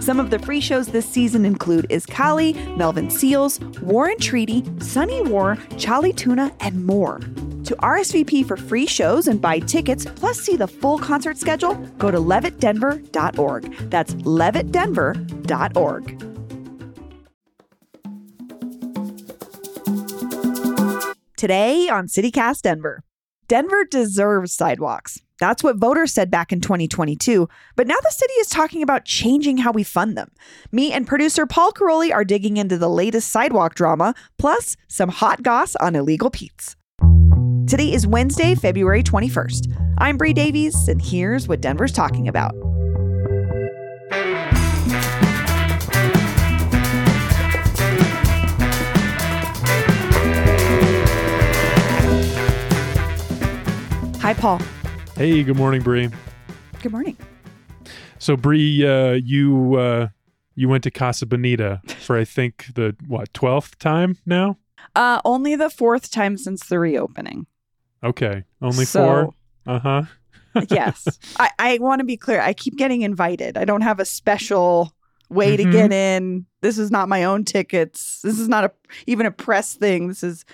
Some of the free shows this season include Is Kali, Melvin Seals, War and Treaty, Sunny War, Chali Tuna, and more. To RSVP for free shows and buy tickets, plus see the full concert schedule, go to levittdenver.org. That's levittdenver.org. Today on CityCast Denver, Denver deserves sidewalks. That's what voters said back in 2022. But now the city is talking about changing how we fund them. Me and producer Paul Caroli are digging into the latest sidewalk drama, plus some hot goss on Illegal Pete's. Today is Wednesday, February 21st. I'm Bree Davies, and here's what Denver's talking about. Hi, Paul. Hey, good morning, Bree. Good morning. So, Bree, you went to Casa Bonita for, I think, the, 12th time now? Only the fourth time since the reopening. Okay. Only so, 4? Uh-huh. Yes. I want to be clear. I keep getting invited. I don't have a special way to get in. This is not my own tickets. This is not even a press thing. This is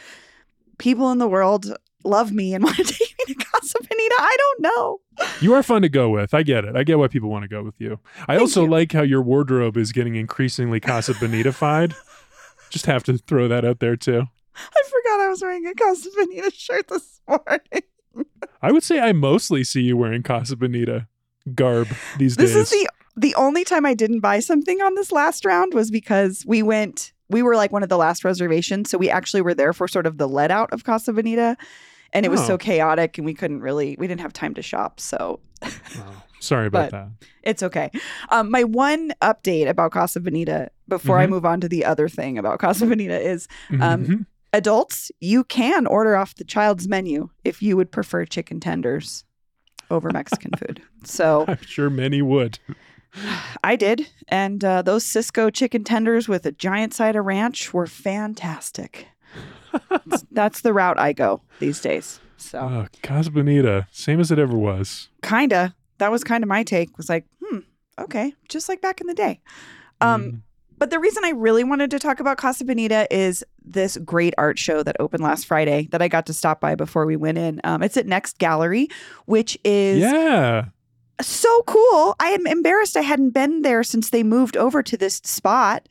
people in the world love me and want to take me to Casa Bonita. I don't know. You are fun to go with. I get it. I get why people want to go with you. I also like how your wardrobe is getting increasingly Casa Bonita-fied. Just have to throw that out there too. I forgot I was wearing a Casa Bonita shirt this morning. I would say I mostly see you wearing Casa Bonita garb these days. This is the only time I didn't buy something on this last round was because we were like one of the last reservations. So we actually were there for sort of the let out of Casa Bonita. And it was so chaotic and we didn't have time to shop. So sorry about that. It's okay. My one update about Casa Bonita before I move on to the other thing about Casa Bonita is adults, you can order off the child's menu if you would prefer chicken tenders over Mexican food. So I'm sure many would. I did. And those Cisco chicken tenders with a giant side of ranch were fantastic. That's the route I go these days. So Casa Bonita, same as it ever was. Kinda. That was kind of my take. Was like, okay, just like back in the day. But the reason I really wanted to talk about Casa Bonita is this great art show that opened last Friday that I got to stop by before we went in. It's at Next Gallery, which is so cool. I am embarrassed I hadn't been there since they moved over to this spot.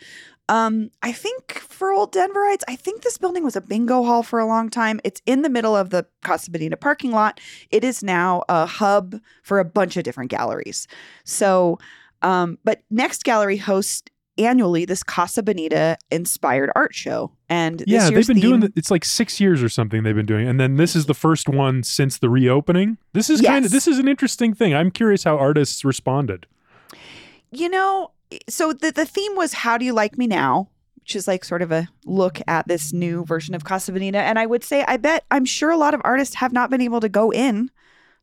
I think for old Denverites, I think this building was a bingo hall for a long time. It's in the middle of the Casa Bonita parking lot. It is now a hub for a bunch of different galleries. So, but Next Gallery hosts annually this Casa Bonita inspired art show. And this year's they've been doing it's like 6 years or something they've been doing. And then this is the first one since the reopening. This is this is an interesting thing. I'm curious how artists responded. You know, so the theme was, how do you like me now? Which is like sort of a look at this new version of Casa Bonita. And I would say, I'm sure a lot of artists have not been able to go in.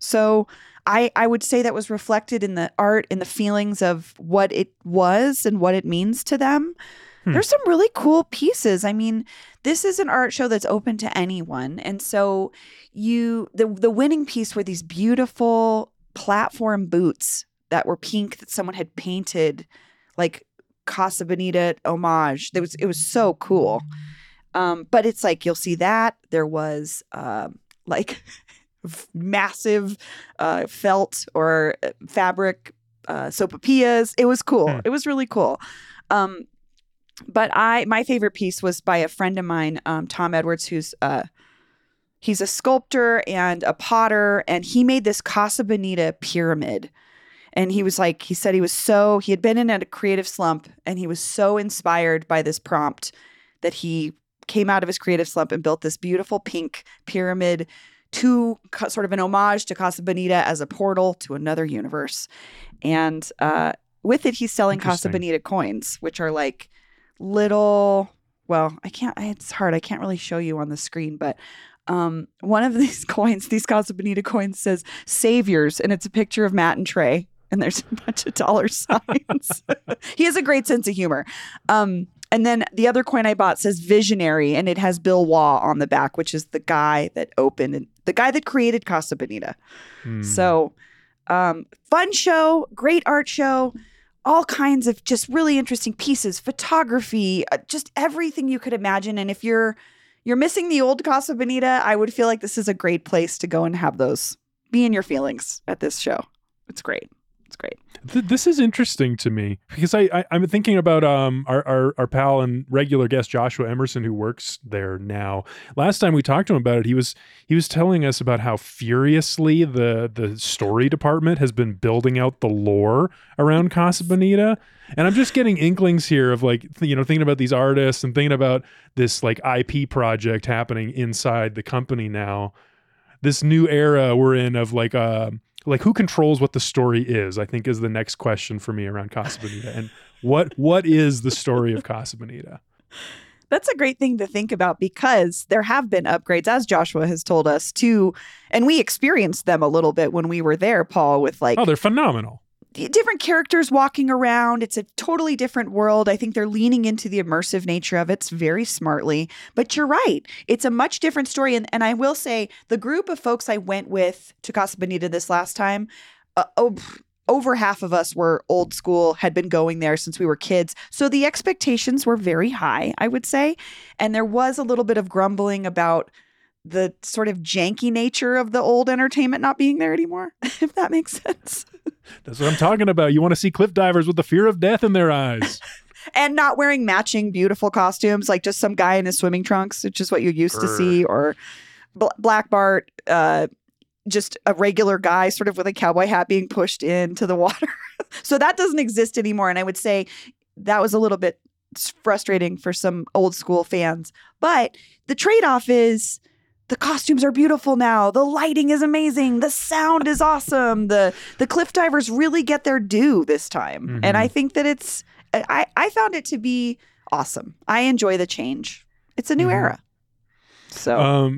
So I would say that was reflected in the art, in the feelings of what it was and what it means to them. There's some really cool pieces. I mean, this is an art show that's open to anyone. And so the winning piece were these beautiful platform boots that were pink that someone had painted like Casa Bonita homage. It was so cool. But it's like, you'll see that there was like massive felt or fabric sopapillas. It was cool. It was really cool. But my favorite piece was by a friend of mine, Tom Edwards, who's he's a sculptor and a potter, and he made this Casa Bonita pyramid. And he had been in a creative slump, and he was so inspired by this prompt that he came out of his creative slump and built this beautiful pink pyramid to sort of an homage to Casa Bonita as a portal to another universe. And with it, he's selling Casa Bonita coins, which are like little well, I can't, it's hard. I can't really show you on the screen, but one of these coins, these Casa Bonita coins, says Saviors, and it's a picture of Matt and Trey, and there's a bunch of dollar signs. He has a great sense of humor. And then the other coin I bought says Visionary, and it has Bill Waugh on the back, which is the guy that opened and the guy that created Casa Bonita. Mm. So fun show, great art show, all kinds of just really interesting pieces, photography, just everything you could imagine. And if you're missing the old Casa Bonita, I would feel like this is a great place to go and have those, be in your feelings at this show. It's great. It's great. This is interesting to me because I'm thinking about our pal and regular guest, Joshua Emerson, who works there now. Last time we talked to him about it, he was telling us about how furiously the story department has been building out the lore around Casa Bonita. And I'm just getting inklings here of like, thinking about these artists and thinking about this like IP project happening inside the company now. This new era we're in of like who controls what the story is, I think is the next question for me around Casa Bonita. And what is the story of Casa Bonita? That's a great thing to think about because there have been upgrades, as Joshua has told us, too. And we experienced them a little bit when we were there, Paul, with like... Oh, they're phenomenal. Different characters walking around. It's a totally different world. I think they're leaning into the immersive nature of it very smartly. But you're right. It's a much different story. And I will say the group of folks I went with to Casa Bonita this last time, over half of us were old school, had been going there since we were kids. So the expectations were very high, I would say. And there was a little bit of grumbling about the sort of janky nature of the old entertainment not being there anymore, if that makes sense. That's what I'm talking about. You want to see cliff divers with the fear of death in their eyes. And not wearing matching beautiful costumes, like just some guy in his swimming trunks, which is what you used to see, or Black Bart, just a regular guy sort of with a cowboy hat being pushed into the water. So that doesn't exist anymore. And I would say that was a little bit frustrating for some old school fans. But the trade-off is... the costumes are beautiful now. The lighting is amazing. The sound is awesome. The cliff divers really get their due this time. Mm-hmm. And I think that it's, I found it to be awesome. I enjoy the change. It's a new era. So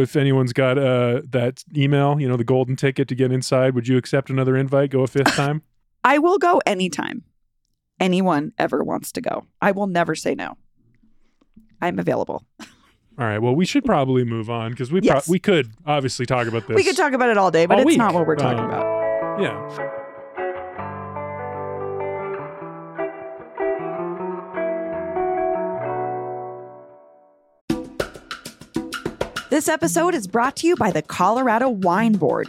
if anyone's got that email, the golden ticket to get inside, would you accept another invite? Go a fifth time? I will go anytime anyone ever wants to go. I will never say no. I'm available. All right. Well, we should probably move on because we could obviously talk about this. We could talk about it all day, but it's not what we're talking about. Yeah. This episode is brought to you by the Colorado Wine Board.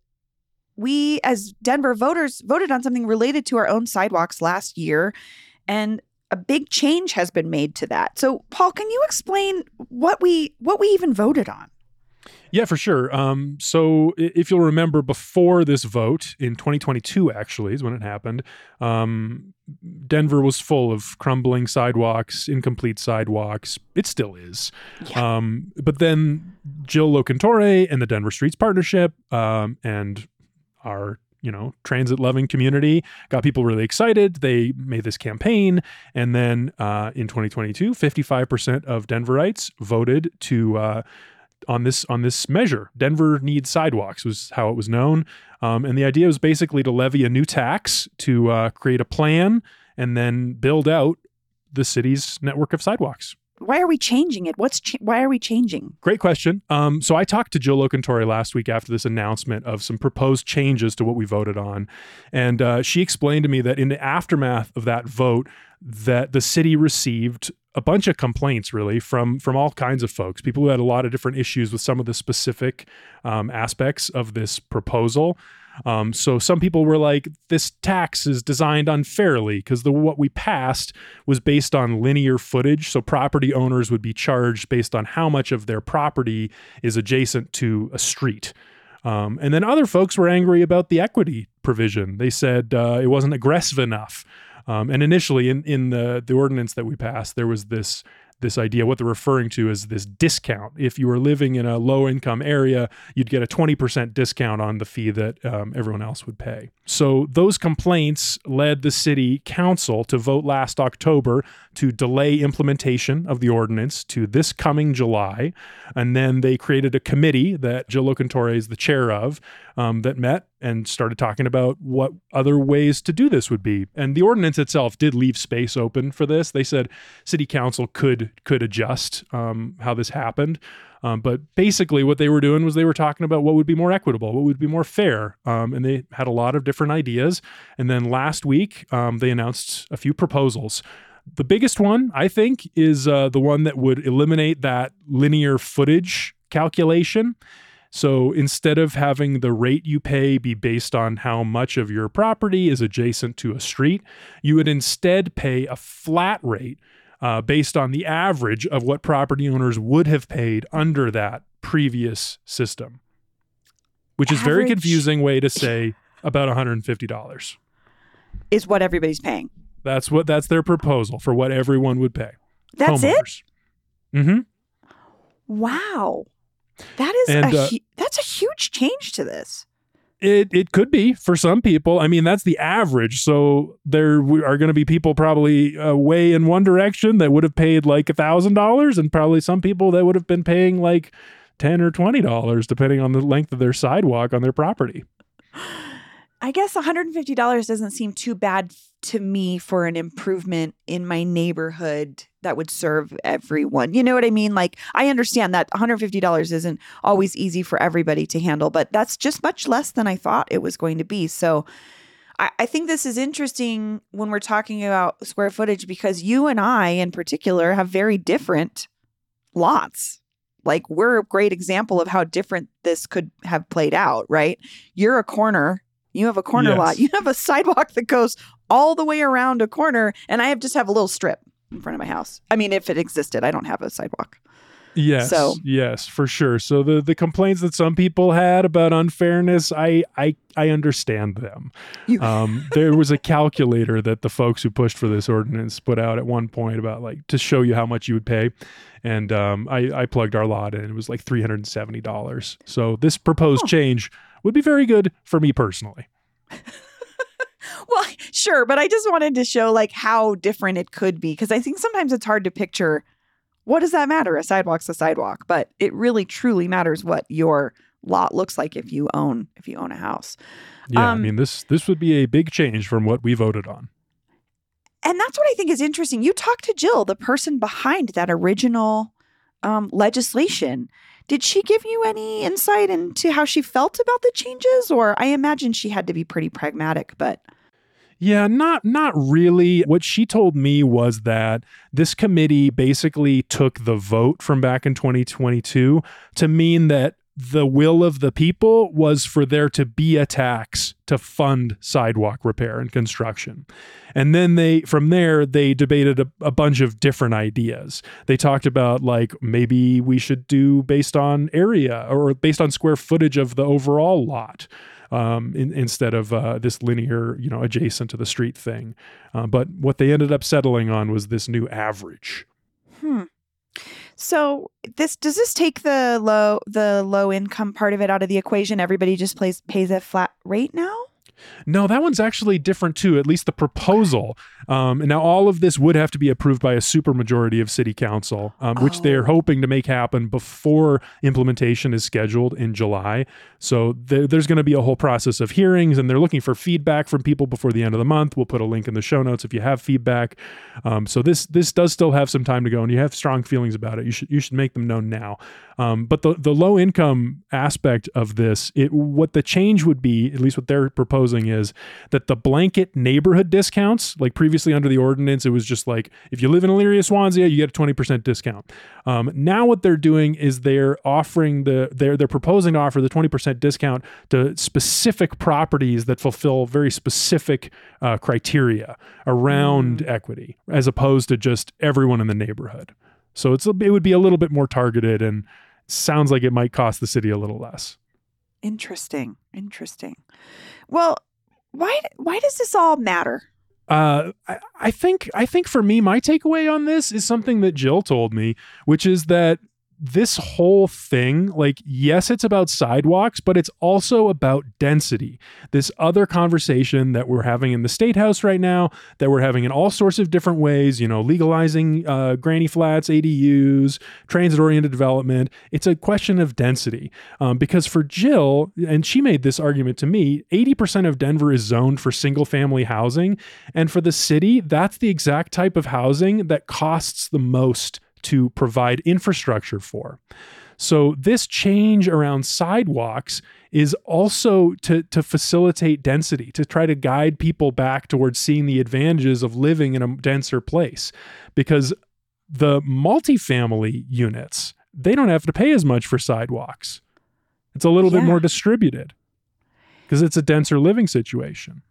we, as Denver voters, voted on something related to our own sidewalks last year, and a big change has been made to that. So, Paul, can you explain what we even voted on? Yeah, for sure. So if you'll remember, before this vote in 2022, actually, is when it happened, Denver was full of crumbling sidewalks, incomplete sidewalks. It still is. Yeah. But then Jill Locantore and the Denver Streets Partnership and our you know, transit-loving community, got people really excited. They made this campaign. And then in 2022, 55% of Denverites voted to on this measure. Denver needs sidewalks was how it was known. And the idea was basically to levy a new tax to create a plan and then build out the city's network of sidewalks. Why are we changing it? Why are we changing? Great question. So I talked to Jill Locantore last week after this announcement of some proposed changes to what we voted on. And she explained to me that in the aftermath of that vote, that the city received a bunch of complaints really from all kinds of folks, people who had a lot of different issues with some of the specific aspects of this proposal. So some people were like, this tax is designed unfairly because what we passed was based on linear footage. So property owners would be charged based on how much of their property is adjacent to a street. And then other folks were angry about the equity provision. They said it wasn't aggressive enough. And initially in the ordinance that we passed, there was this idea, what they're referring to as this discount. If you were living in a low income area, you'd get a 20% discount on the fee that everyone else would pay. So those complaints led the city council to vote last October to delay implementation of the ordinance to this coming July. And then they created a committee that Jill Locantore is the chair of that met and started talking about what other ways to do this would be. And the ordinance itself did leave space open for this. They said city council could adjust how this happened. But basically what they were doing was they were talking about what would be more equitable, what would be more fair. And they had a lot of different ideas. And then last week, they announced a few proposals. The biggest one, I think, is the one that would eliminate that linear footage calculation. So instead of having the rate you pay be based on how much of your property is adjacent to a street, you would instead pay a flat rate based on the average of what property owners would have paid under that previous system, which is a very confusing way to say about $150. Is what everybody's paying. That's their proposal for what everyone would pay. That's homeowners. It? Mm-hmm. Wow. That's a huge change to this. It could be for some people. I mean, that's the average. So there are going to be people probably way in one direction that would have paid like $1,000 and probably some people that would have been paying like $10 or $20 depending on the length of their sidewalk on their property. I guess $150 doesn't seem too bad to me for an improvement in my neighborhood that would serve everyone. You know what I mean? Like, I understand that $150 isn't always easy for everybody to handle, but that's just much less than I thought it was going to be. So I think this is interesting when we're talking about square footage, because you and I in particular have very different lots. Like, we're a great example of how different this could have played out, right? You're a corner. You have a corner yes. lot. You have a sidewalk that goes all the way around a corner, and I just have a little strip in front of my house. I mean, if it existed, I don't have a sidewalk. Yes, so. Yes, for sure. So the complaints that some people had about unfairness, I understand them. There was a calculator that the folks who pushed for this ordinance put out at one point about like to show you how much you would pay. And I plugged our lot in. It was like $370. So this proposed change would be very good for me personally. Well, sure. But I just wanted to show like how different it could be, because I think sometimes it's hard to picture. What does that matter? A sidewalk's a sidewalk, but it really truly matters what your lot looks like if you own a house. Yeah, I mean, this would be a big change from what we voted on. And that's what I think is interesting. You talked to Jill, the person behind that original legislation. Did she give you any insight into how she felt about the changes? Or I imagine she had to be pretty pragmatic, but... Yeah, not really. What she told me was that this committee basically took the vote from back in 2022 to mean that the will of the people was for there to be a tax to fund sidewalk repair and construction. And then they debated a bunch of different ideas. They talked about like, maybe we should do based on area or based on square footage of the overall lot. Instead of this linear, you know, adjacent to the street thing. But what they ended up settling on was this new average. So does this take the low income part of it out of the equation? Everybody just pays a flat rate now? No, that one's actually different too, at least the proposal. And now all of this would have to be approved by a supermajority of city council, which they're hoping to make happen before implementation is scheduled in July. So there's going to be a whole process of hearings, and they're looking for feedback from people before the end of the month. We'll put a link in the show notes if you have feedback. So this does still have some time to go, and you have strong feelings about it. You should make them known now. But the low income aspect of this, what the change would be, at least what they're proposing, is that the blanket neighborhood discounts, like previously under the ordinance, it was just like, if you live in Elyria Swansea, you get a 20% discount. Now what they're doing is they're proposing to offer the 20% discount to specific properties that fulfill very specific criteria around equity, as opposed to just everyone in the neighborhood. So it would be a little bit more targeted, and sounds like it might cost the city a little less. Interesting. Well, why does this all matter? I think for me, my takeaway on this is something that Jill told me, which is that this whole thing, like, yes, it's about sidewalks, but it's also about density. This other conversation that we're having in the State House right now, that we're having in all sorts of different ways, legalizing granny flats, ADUs, transit-oriented development. It's a question of density. Because for Jill, and she made this argument to me, 80% of Denver is zoned for single-family housing. And for the city, that's the exact type of housing that costs the most to provide infrastructure for. So this change around sidewalks is also to facilitate density, to try to guide people back towards seeing the advantages of living in a denser place. Because the multifamily units, they don't have to pay as much for sidewalks. It's a little bit more distributed because it's a denser living situation.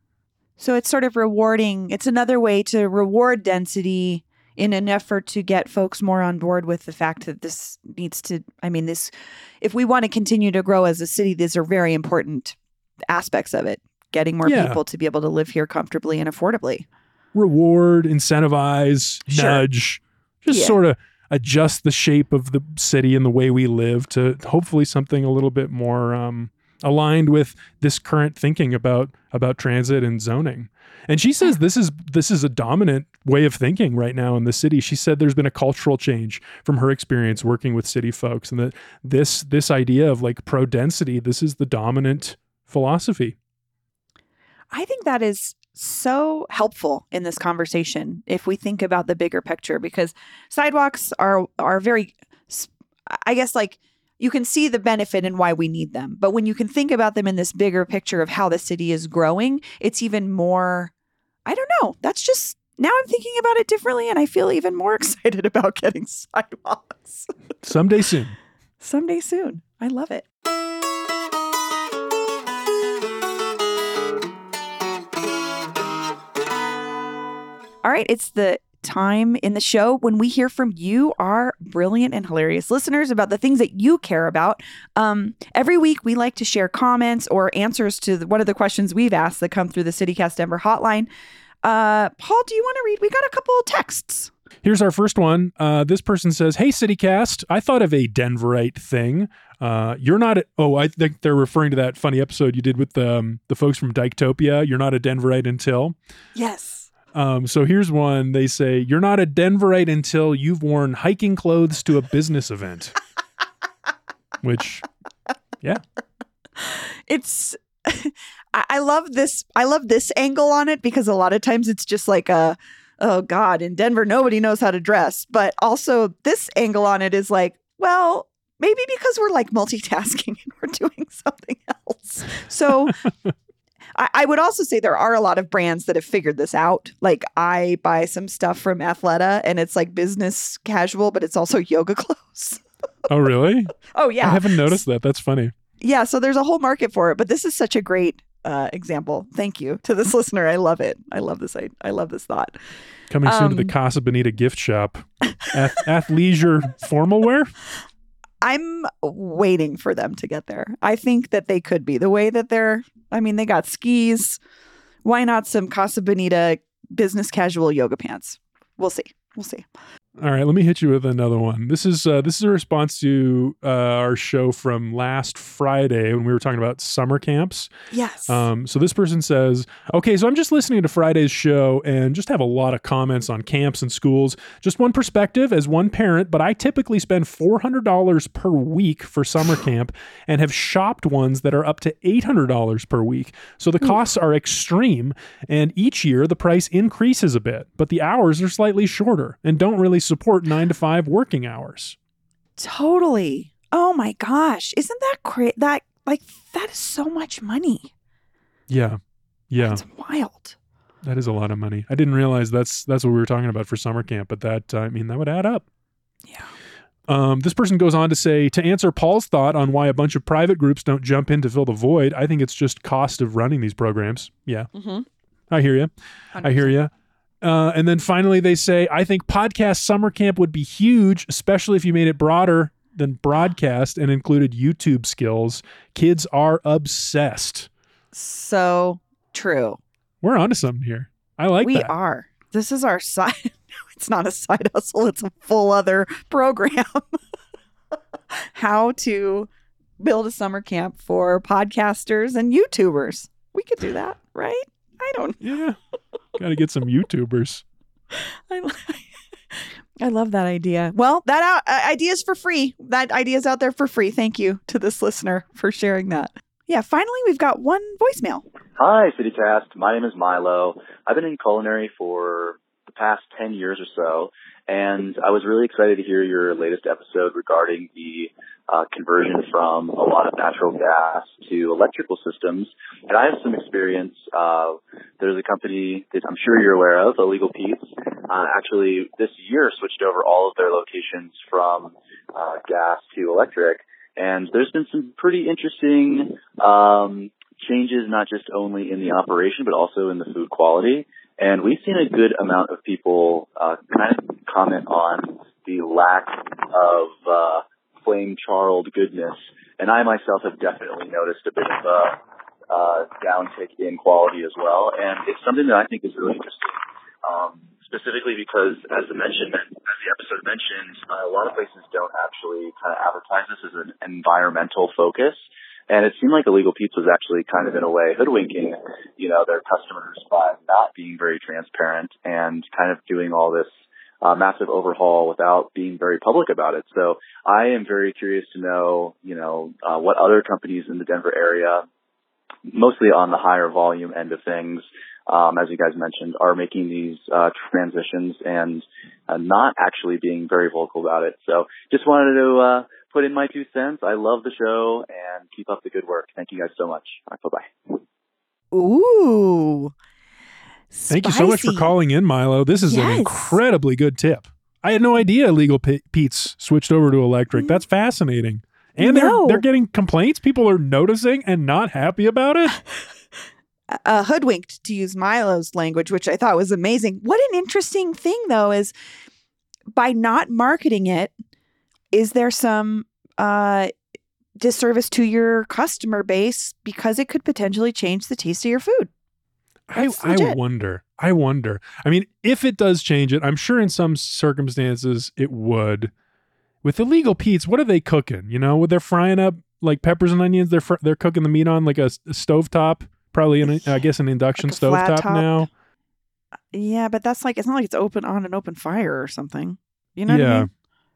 So it's sort of rewarding. It's another way to reward density in an effort to get folks more on board with the fact that this needs to, if we want to continue to grow as a city, these are very important aspects of it. Getting more people to be able to live here comfortably and affordably. Reward, incentivize, nudge, just sort of adjust the shape of the city and the way we live to hopefully something a little bit more aligned with this current thinking about transit and zoning. And she says this is a dominant way of thinking right now in the city. She said there's been a cultural change from her experience working with city folks, and that this idea of like pro-density, this is the dominant philosophy. I think that is so helpful in this conversation if we think about the bigger picture, because sidewalks are very, I guess, like, you can see the benefit and why we need them. But when you can think about them in this bigger picture of how the city is growing, it's even more, I don't know. That's just, now I'm thinking about it differently, and I feel even more excited about getting sidewalks. Someday soon. I love it. All right. It's the time in the show when we hear from you, our brilliant and hilarious listeners, about the things that you care about. Every week, we like to share comments or answers to one of the questions we've asked that come through the CityCast Denver hotline. Paul, do you want to read? We got a couple of texts. Here's our first one. This person says, "Hey, CityCast, I thought of a Denverite thing. You're not." I think they're referring to that funny episode you did with the folks from Dyktopia. You're not a Denverite until. Yes. So here's one. They say, "You're not a Denverite until you've worn hiking clothes to a business event." Which, yeah. It's, I love this. I love this angle on it, because a lot of times it's just like oh God, in Denver, nobody knows how to dress. But also this angle on it is like, well, maybe because we're like multitasking and we're doing something else. So I would also say there are a lot of brands that have figured this out. Like, I buy some stuff from Athleta, and it's like business casual, but it's also yoga clothes. Oh, really? Oh, yeah. I haven't noticed that. That's funny. Yeah. So there's a whole market for it. But this is such a great example. Thank you to this listener. I love it. I love this. I love this thought. Coming soon to the Casa Bonita gift shop. Athleisure formal wear? I'm waiting for them to get there. I think that they could be. The way that they got skis. Why not some Casa Bonita business casual yoga pants? We'll see. All right, let me hit you with another one. This is a response to our show from last Friday when we were talking about summer camps. Yes. So this person says, okay, so I'm just listening to Friday's show and just have a lot of comments on camps and schools. Just one perspective as one parent, but I typically spend $400 per week for summer camp and have shopped ones that are up to $800 per week. So the costs are extreme, and each year the price increases a bit, but the hours are slightly shorter and don't really support 9 to 5 working hours. Totally. Oh my gosh. Isn't that crazy? That is so much money. Yeah. Yeah. It's wild. That is a lot of money. I didn't realize that's what we were talking about for summer camp, but that would add up. Yeah. This person goes on to say, to answer Paul's thought on why a bunch of private groups don't jump in to fill the void, I think it's just cost of running these programs. Yeah. Mm-hmm. I hear you. 100%. I hear you. And then finally they say, I think podcast summer camp would be huge, especially if you made it broader than broadcast and included YouTube skills. Kids are obsessed. So true. We're onto something here. I like that. We are. This is our side. No, it's not a side hustle. It's a full other program. How to build a summer camp for podcasters and YouTubers. We could do that, right? I don't know. Yeah. Got to get some YouTubers. I love that idea. Well, that idea is for free. That idea is out there for free. Thank you to this listener for sharing that. Yeah, finally, we've got one voicemail. Hi, CityCast. My name is Milo. I've been in culinary for the past 10 years or so, and I was really excited to hear your latest episode regarding the conversion from a lot of natural gas to electrical systems. And I have some experience. There's a company that I'm sure you're aware of, Illegal Pete's, actually this year switched over all of their locations from gas to electric. And there's been some pretty interesting changes, not just only in the operation, but also in the food quality. And we've seen a good amount of people kind of comment on the lack of flame-charred goodness. And I myself have definitely noticed a bit of a downtick in quality as well. And it's something that I think is really interesting, specifically because, as the episode mentioned, a lot of places don't actually kind of advertise this as an environmental focus. And it seemed like Illegal Pete's was actually kind of, in a way, hoodwinking, their customers by not being very transparent and kind of doing all this massive overhaul without being very public about it. So I am very curious to know, what other companies in the Denver area, mostly on the higher volume end of things, as you guys mentioned, are making these transitions and not actually being very vocal about it. So just wanted to put in my 2 cents. I love the show and keep up the good work. Thank you guys so much. All right, bye-bye. Ooh. Spicy. Thank you so much for calling in, Milo. This is an incredibly good tip. I had no idea Illegal Pete's switched over to electric. That's fascinating. And they're getting complaints. People are noticing and not happy about it. Hoodwinked, to use Milo's language, which I thought was amazing. What an interesting thing, though, is by not marketing it, is there some disservice to your customer base because it could potentially change the taste of your food? I wonder. I mean, if it does change it, I'm sure in some circumstances it would. With Illegal Pete's, what are they cooking? They're frying up like peppers and onions. They're cooking the meat on like a stovetop, probably an induction stovetop now. Yeah, but that's like, it's not like it's open on an open fire or something. What I mean?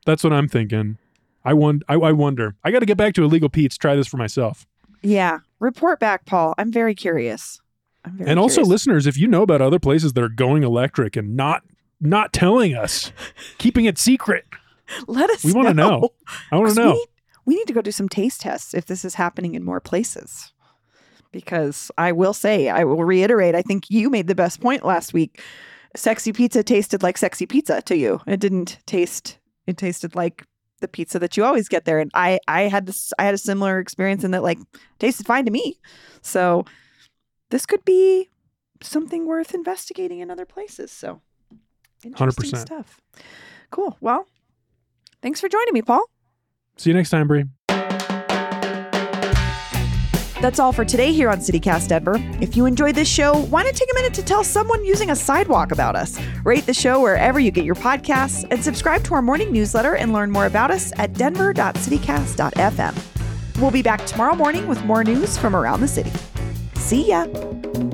That's what I'm thinking. I wonder. I got to get back to Illegal Pete's. Try this for myself. Yeah. Report back, Paul. I'm very curious. Also, listeners, if you know about other places that are going electric and not telling us, keeping it secret, let us know. We want to know. I want to know. We need to go do some taste tests if this is happening in more places. Because I will reiterate, I think you made the best point last week. Sexy pizza tasted like sexy pizza to you. It tasted like the pizza that you always get there. And I had a similar experience in that, like, tasted fine to me. So this could be something worth investigating in other places. So interesting 100%. Stuff. Cool. Well, thanks for joining me, Paul. See you next time, Bree. That's all for today here on CityCast Denver. If you enjoyed this show, why not take a minute to tell someone using a sidewalk about us? Rate the show wherever you get your podcasts and subscribe to our morning newsletter and learn more about us at denver.citycast.fm. We'll be back tomorrow morning with more news from around the city. See ya!